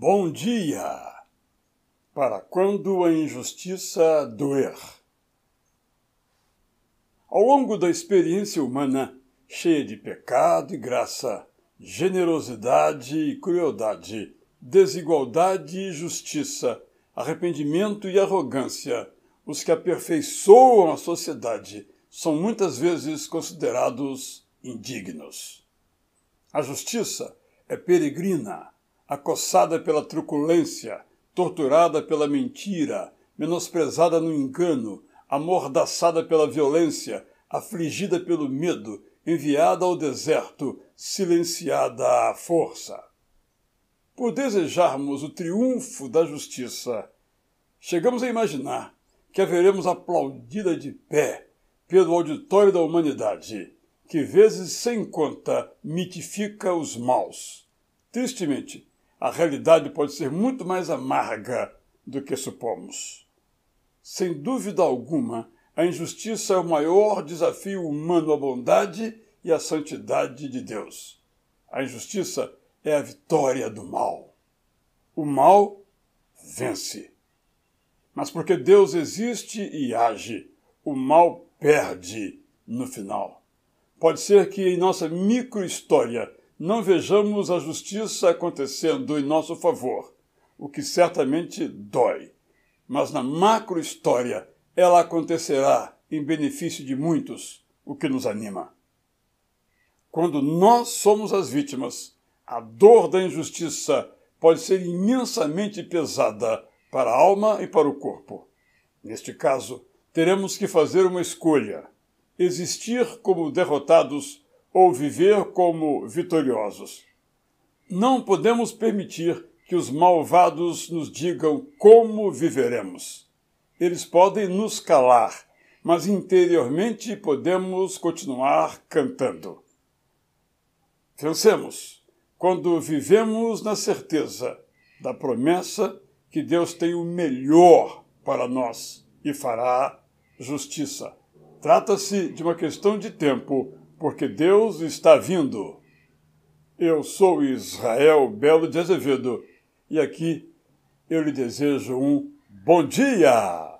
Bom dia! Para quando a injustiça doer. Ao longo da experiência humana, cheia de pecado e graça, generosidade e crueldade, desigualdade e justiça, arrependimento e arrogância, os que aperfeiçoam a sociedade são muitas vezes considerados indignos. A justiça é peregrina, acossada pela truculência, torturada pela mentira, menosprezada no engano, amordaçada pela violência, afligida pelo medo, enviada ao deserto, silenciada à força. Por desejarmos o triunfo da justiça, chegamos a imaginar que a veremos aplaudida de pé pelo auditório da humanidade, que vezes sem conta mitifica os maus. Tristemente, a realidade pode ser muito mais amarga do que supomos. Sem dúvida alguma, a injustiça é o maior desafio humano à bondade e à santidade de Deus. A injustiça é a vitória do mal. O mal vence. Mas porque Deus existe e age, o mal perde no final. Pode ser que em nossa micro-história não vejamos a justiça acontecendo em nosso favor, o que certamente dói. Mas na macro-história ela acontecerá em benefício de muitos, o que nos anima. Quando nós somos as vítimas, a dor da injustiça pode ser imensamente pesada para a alma e para o corpo. Neste caso, teremos que fazer uma escolha: existir como derrotados ou viver como vitoriosos. Não podemos permitir que os malvados nos digam como viveremos. Eles podem nos calar, mas interiormente podemos continuar cantando. Vencemos quando vivemos na certeza da promessa que Deus tem o melhor para nós e fará justiça. Trata-se de uma questão de tempo, porque Deus está vindo. Eu sou Israel Belo de Azevedo e aqui eu lhe desejo um bom dia!